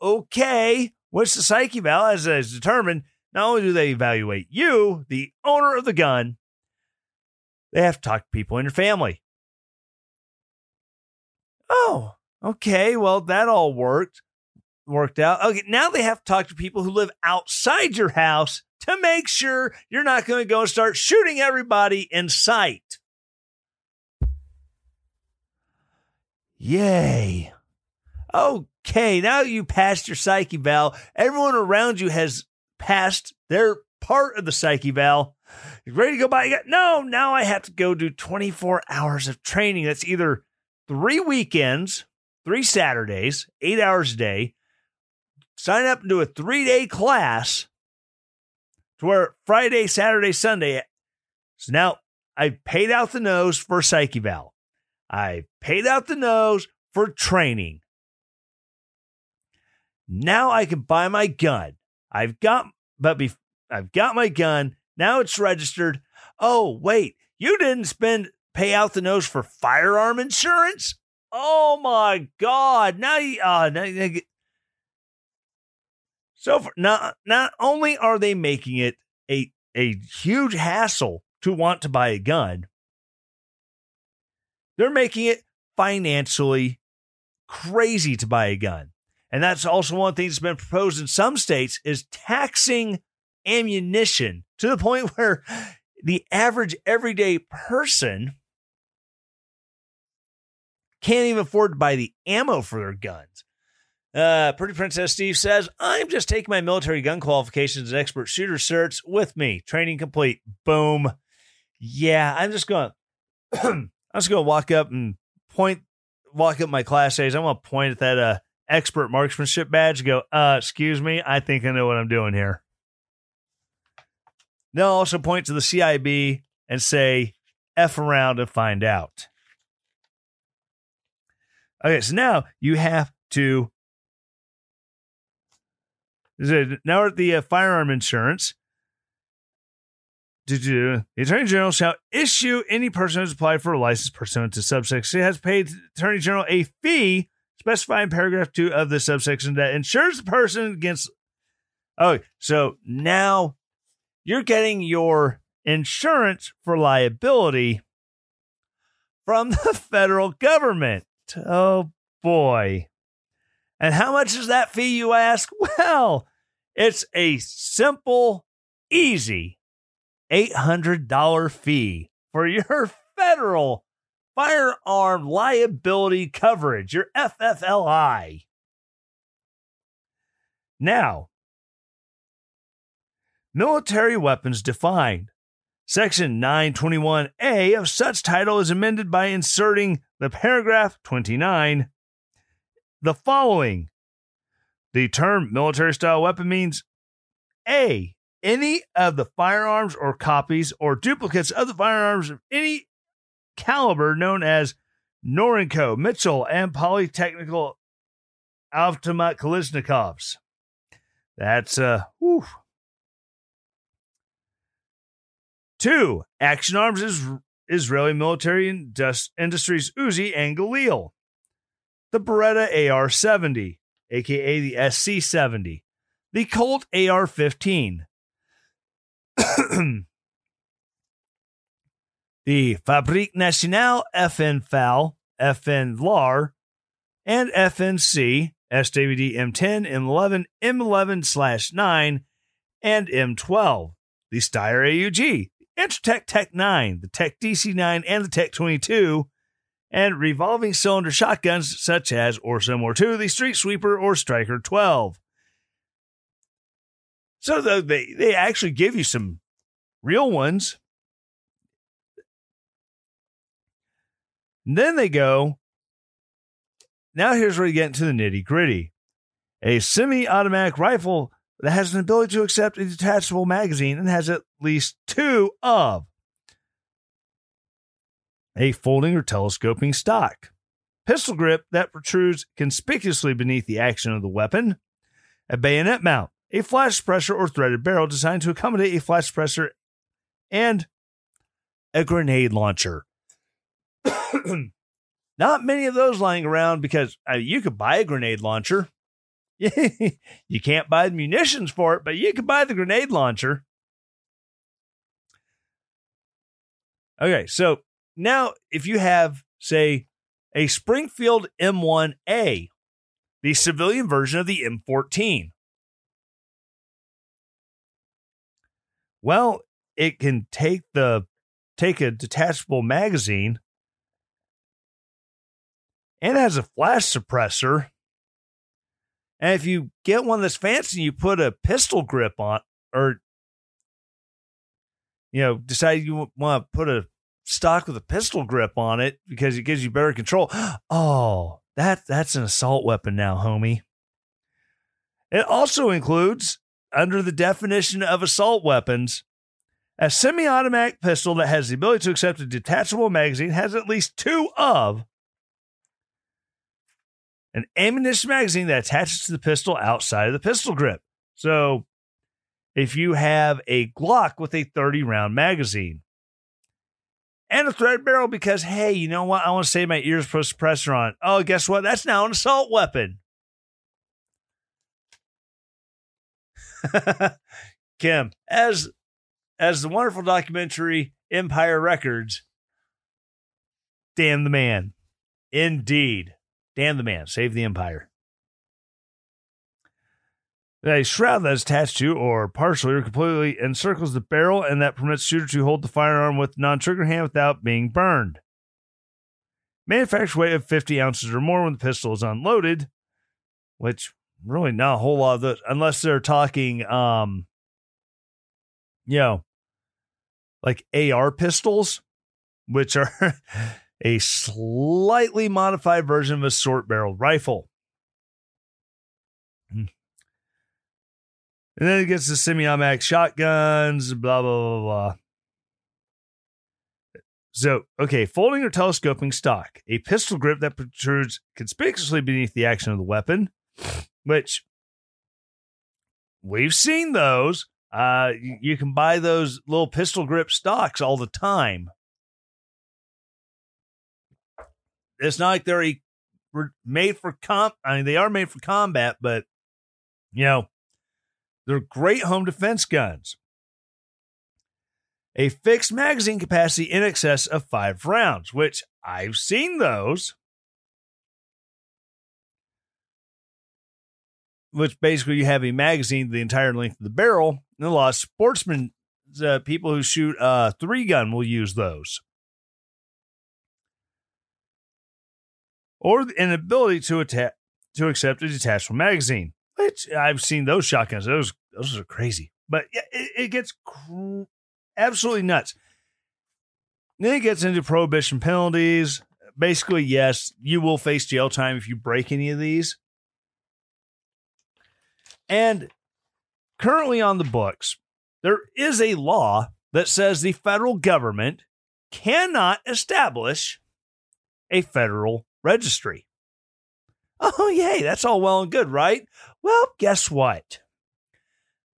Okay. What's the psyche eval? As is determined, not only do they evaluate you, the owner of the gun, they have to talk to people in your family. Oh, okay. Well, that all worked. Worked out. Okay. Now they have to talk to people who live outside your house to make sure you're not going to go and start shooting everybody in sight. Yay. Okay. Now you passed your psyche eval. Everyone around you has passed their part of the psyche eval. You're ready to go buy. No, now I have to go do twenty-four hours of training. That's either three weekends, three Saturdays, eight hours a day. Sign up and do a three day class to where Friday, Saturday, Sunday. So now I paid out the nose for psyche eval. I paid out the nose for training. Now I can buy my gun. I've got, but be, I've got my gun. Now it's registered. Oh, wait, you didn't spend pay out the nose for firearm insurance? Oh my God! Now, you, uh, now, now get, so for, not not only are they making it a a huge hassle to want to buy a gun, they're making it financially crazy to buy a gun. And that's also one thing that's been proposed in some states is taxing ammunition to the point where the average everyday person can't even afford to buy the ammo for their guns. Uh, Pretty Princess Steve says, I'm just taking my military gun qualifications and expert shooter certs with me. Training complete. Boom. Yeah, I'm just going to... I'm just going to walk up and point, walk up my class A's. I'm going to point at that uh, expert marksmanship badge and go, uh, excuse me, I think I know what I'm doing here. They'll also point to the C I B and say, F around and find out. Okay, so now you have to, now we're at the uh, firearm insurance. The Attorney General shall issue any person who has applied for a license pursuant to subsection has paid the Attorney General a fee specified in paragraph two of the subsection that insures the person against. Oh, so now you're getting your insurance for liability from the federal government. Oh, boy. And how much is that fee, you ask? Well, it's a simple, easy eight hundred dollars fee for your federal firearm liability coverage, your F F L I. Now, military weapons defined. Section nine twenty-one A of such title is amended by inserting the paragraph twenty-nine, the following. The term military-style weapon means A, any of the firearms or copies or duplicates of the firearms of any caliber known as Norinco, Mitchell, and Polytechnical Avtomat Kalashnikovs. That's, uh, whew. Two, Action Arms is Israeli military industri- industries Uzi and Galil. The Beretta A R seventy, a k a the S C seventy. The Colt A R fifteen. The Fabrique Nationale F N F A L, F N L A R, and F N C, S W D M ten, M eleven, M eleven slash nine, and M twelve. The Steyr A U G, Intertech Tech nine, the Tech D C nine, and the Tech twenty-two, and revolving cylinder shotguns such as or similar to the Street Sweeper or Striker twelve. So they, they actually give you some real ones. And then they go, now here's where you get into the nitty gritty. A semi-automatic rifle that has an ability to accept a detachable magazine and has at least two of a folding or telescoping stock, pistol grip that protrudes conspicuously beneath the action of the weapon, a bayonet mount, a flash suppressor or threaded barrel designed to accommodate a flash suppressor, and a grenade launcher. Not many of those lying around, because uh, you could buy a grenade launcher. You can't buy the munitions for it, but you could buy the grenade launcher. Okay, so now if you have, say, a Springfield M one A, the civilian version of the M fourteen. Well, it can take the take a detachable magazine and has a flash suppressor. And if you get one that's fancy, you put a pistol grip on, or, you know, decide you want to put a stock with a pistol grip on it because it gives you better control. Oh, that that's an assault weapon now, homie. It also includes, under the definition of assault weapons, a semi-automatic pistol that has the ability to accept a detachable magazine, has at least two of an ammunition magazine that attaches to the pistol outside of the pistol grip. So if you have a Glock with a thirty round magazine and a thread barrel, because, hey, you know what? I want to save my ears, put a suppressor on. Oh, guess what? That's now an assault weapon. Kim, as as the wonderful documentary Empire Records, damn the man. Indeed. Damn the man. Save the empire. A shroud that is attached to or partially or completely encircles the barrel, and that permits shooter to hold the firearm with non-trigger hand without being burned. Manufactured weight of fifty ounces or more when the pistol is unloaded, which really not a whole lot of those, unless they're talking, um, you know, like A R pistols, which are a slightly modified version of a short-barreled rifle. And then it gets the semi-automatic shotguns, blah, blah, blah, blah. So, okay, folding or telescoping stock, a pistol grip that protrudes conspicuously beneath the action of the weapon, which we've seen those. Uh, you, you can buy those little pistol grip stocks all the time. It's not like they're a, made for comp. I mean, they are made for combat, but, you know, they're great home defense guns. A fixed magazine capacity in excess of five rounds, which I've seen those. Which basically you have a magazine the entire length of the barrel. And a lot of sportsmen, uh, people who shoot uh, three gun will use those. Or an ability to atta- to accept a detachable magazine, which I've seen those shotguns. Those those are crazy. But yeah, it, it gets cr- absolutely nuts. Then it gets into prohibition penalties. Basically, yes, you will face jail time if you break any of these. And currently on the books, there is a law that says the federal government cannot establish a federal registry. Oh, yay, that's all well and good, right? Well, guess what?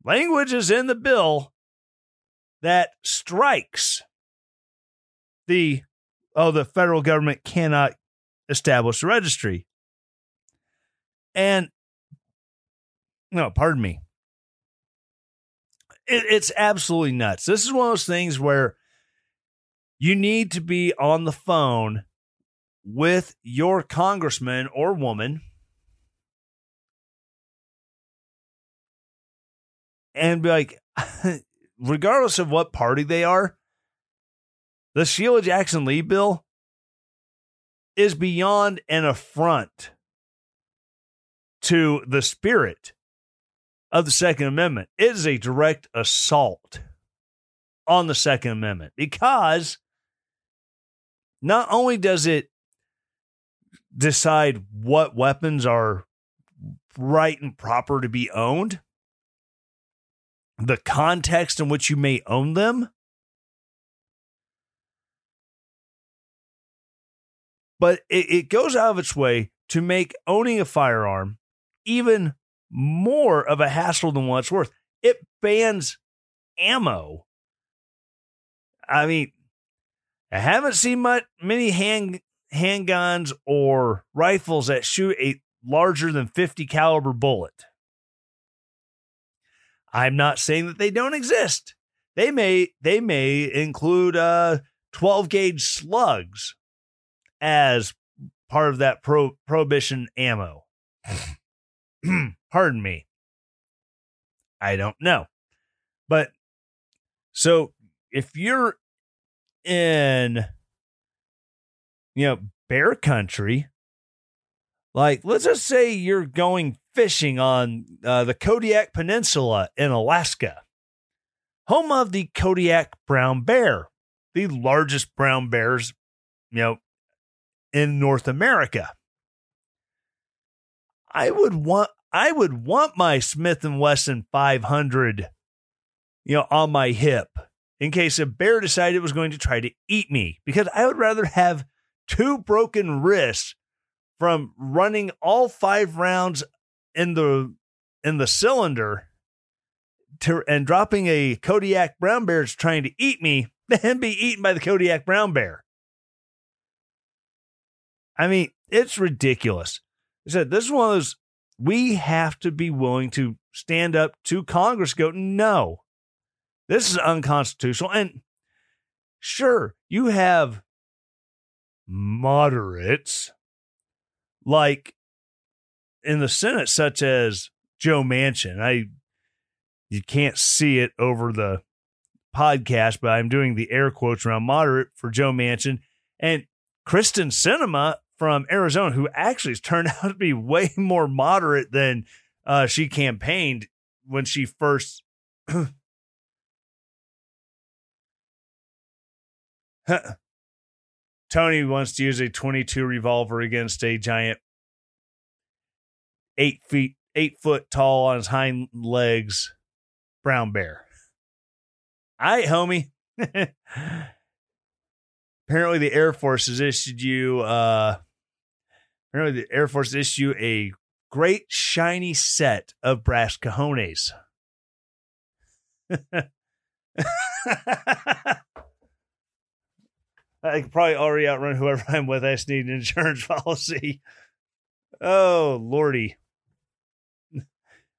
Language is in the bill that strikes the, oh, the federal government cannot establish a registry. And No, pardon me. It, it's absolutely nuts. This is one of those things where you need to be on the phone with your congressman or woman and be like, regardless of what party they are, the Sheila Jackson Lee bill is beyond an affront to the spirit of the Second Amendment. It is a direct assault on the Second Amendment, because not only does it decide what weapons are right and proper to be owned, the context in which you may own them, but it, it goes out of its way to make owning a firearm even more of a hassle than what it's worth. It bans ammo. I mean, I haven't seen much, many hand handguns or rifles that shoot a larger than fifty caliber bullet. I'm not saying that they don't exist. They may they may include uh, twelve gauge slugs as part of that pro- prohibition ammo. Pardon me. I don't know. But so if you're in, you know, bear country, like let's just say you're going fishing on uh, the Kodiak Peninsula in Alaska, home of the Kodiak brown bear, the largest brown bears, you know, in North America. I would want I would want my Smith and Wesson five hundred, you know, on my hip in case a bear decided it was going to try to eat me, because I would rather have two broken wrists from running all five rounds in the in the cylinder to and dropping a Kodiak brown bear that's trying to eat me than be eaten by the Kodiak brown bear. I mean, it's ridiculous. I said, this is one of those, we have to be willing to stand up to Congress, go, no, this is unconstitutional. And sure, you have moderates like in the Senate, such as Joe Manchin. I, you can't see it over the podcast, but I'm doing the air quotes around moderate for Joe Manchin and Kristen Sinema from Arizona, who actually has turned out to be way more moderate than uh, she campaigned when she first. Tony wants to use a twenty-two revolver against a giant eight feet, eight foot tall on his hind legs brown bear. All right, homie. Apparently, the Air Force has issued you. Uh, apparently, the Air Force issued a great shiny set of brass cojones. I could probably already outrun whoever I'm with. I just need an insurance policy. Oh, Lordy.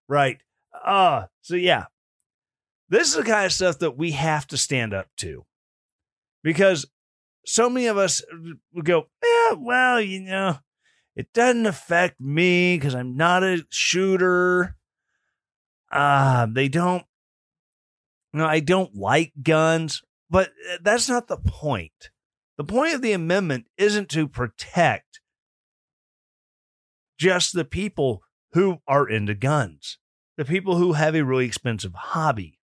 Right. Uh, so, yeah. This is the kind of stuff that we have to stand up to, because so many of us would go, eh, well, you know, it doesn't affect me because I'm not a shooter. Uh, they don't, you know, I don't like guns, but that's not the point. The point of the amendment isn't to protect just the people who are into guns, the people who have a really expensive hobby.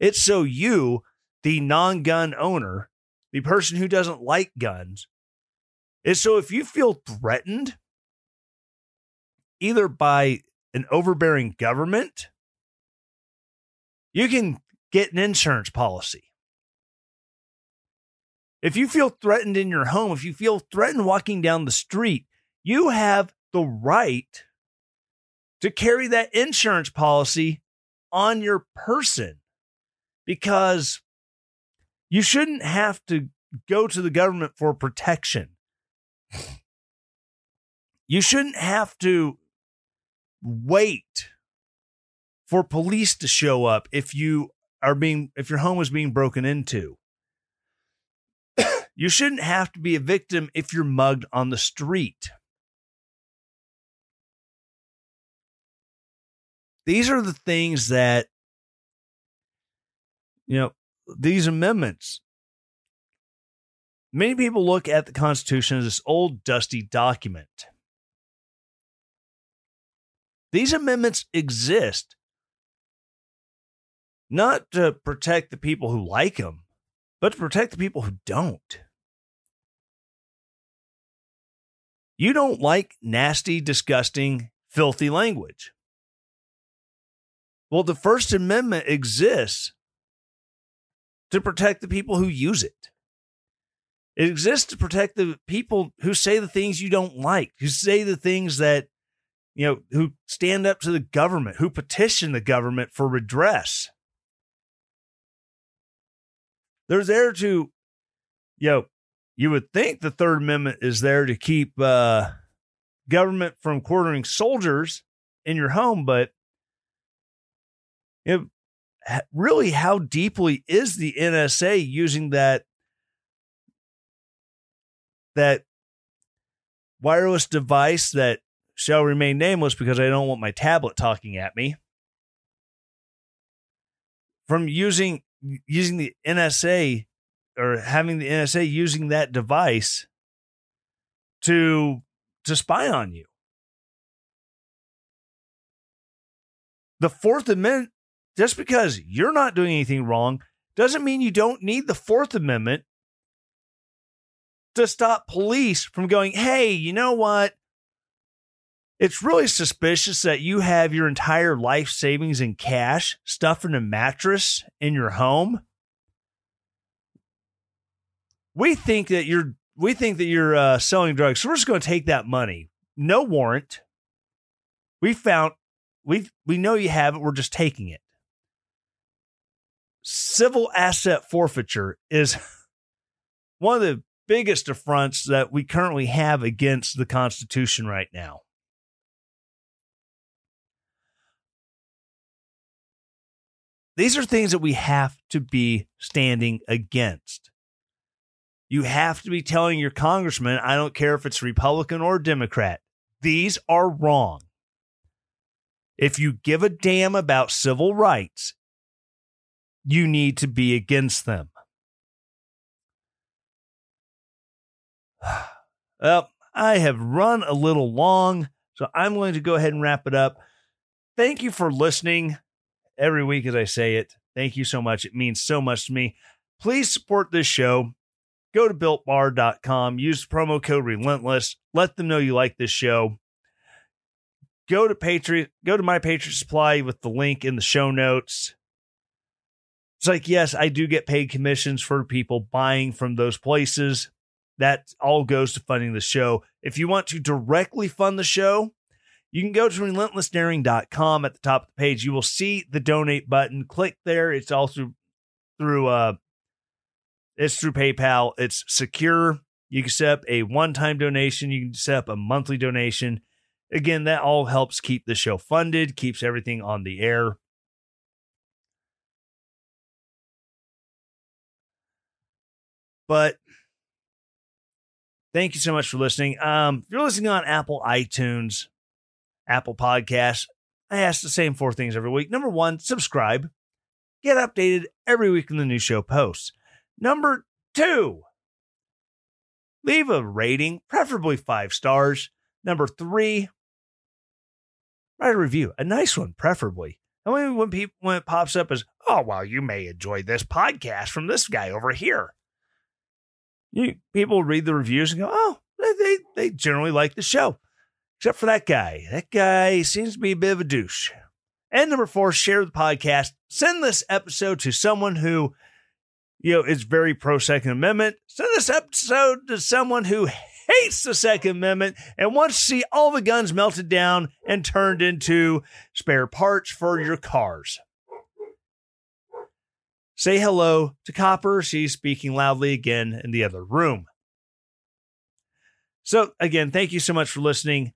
It's so you, the non-gun owner, the person who doesn't like guns, is so if you feel threatened either by an overbearing government, you can get an insurance policy. If you feel threatened in your home, if you feel threatened walking down the street, you have the right to carry that insurance policy on your person, because you shouldn't have to go to the government for protection. You shouldn't have to wait for police to show up if you are being if your home is being broken into. You shouldn't have to be a victim if you're mugged on the street. These are the things that, you know, these amendments. Many people look at the Constitution as this old, dusty document. These amendments exist not to protect the people who like them, but to protect the people who don't. You don't like nasty, disgusting, filthy language. Well, the First Amendment exists to protect the people who use it. It exists to protect the people who say the things you don't like, who say the things that, you know, who stand up to the government, who petition the government for redress. They're there to you know, you would think the Third Amendment is there to keep uh, government from quartering soldiers in your home, but it, really, how deeply is the N S A using that that wireless device that shall remain nameless because I don't want my tablet talking at me, from using using the N S A or having the N S A using that device to to spy on you? The Fourth Amendment, just because you're not doing anything wrong doesn't mean you don't need the Fourth Amendment to stop police from going, hey, you know what? It's really suspicious that you have your entire life savings in cash stuffed in a mattress in your home. We think that you're we think that you're uh, selling drugs, so we're just going to take that money. No warrant. We found we we know you have it. We're just taking it. Civil asset forfeiture is one of the biggest affronts that we currently have against the Constitution right now. These are things that we have to be standing against. You have to be telling your congressman, I don't care if it's Republican or Democrat, these are wrong. If you give a damn about civil rights, you need to be against them. Well, I have run a little long, so I'm going to go ahead and wrap it up. Thank you for listening. Every week as I say it, thank you so much. It means so much to me. Please support this show. Go to built bar dot com. Use the promo code Relentless. Let them know you like this show. Go to Patriot. Go to My Patriot Supply with the link in the show notes. It's like, yes, I do get paid commissions for people buying from those places. That all goes to funding the show. If you want to directly fund the show, you can go to relentless daring dot com. At the top of the page, you will see the donate button. Click there. It's also through uh, it's through PayPal. It's secure. You can set up a one-time donation. You can set up a monthly donation. Again, that all helps keep the show funded, keeps everything on the air. But thank you so much for listening. Um, if you're listening on Apple iTunes, Apple Podcasts, I ask the same four things every week. Number one, subscribe. Get updated every week when the new show posts. Number two, leave a rating, preferably five stars. Number three, write a review, a nice one, preferably. And when, when, people, when it pops up as, oh, well, you may enjoy this podcast from this guy over here. You People read the reviews and go, oh, they they generally like the show. Except for that guy. That guy seems to be a bit of a douche. And number four, share the podcast. Send this episode to someone who, you know, is very pro Second Amendment. Send this episode to someone who hates the Second Amendment and wants to see all the guns melted down and turned into spare parts for your cars. Say hello to Copper. She's speaking loudly again in the other room. So, again, thank you so much for listening.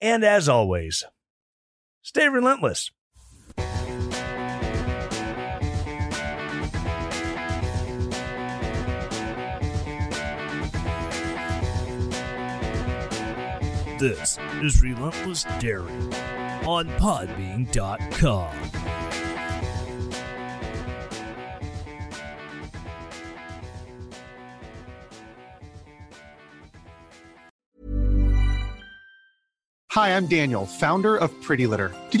And as always, stay relentless. This is Relentless Daring on podbean dot com. Hi, I'm Daniel, founder of Pretty Litter. Did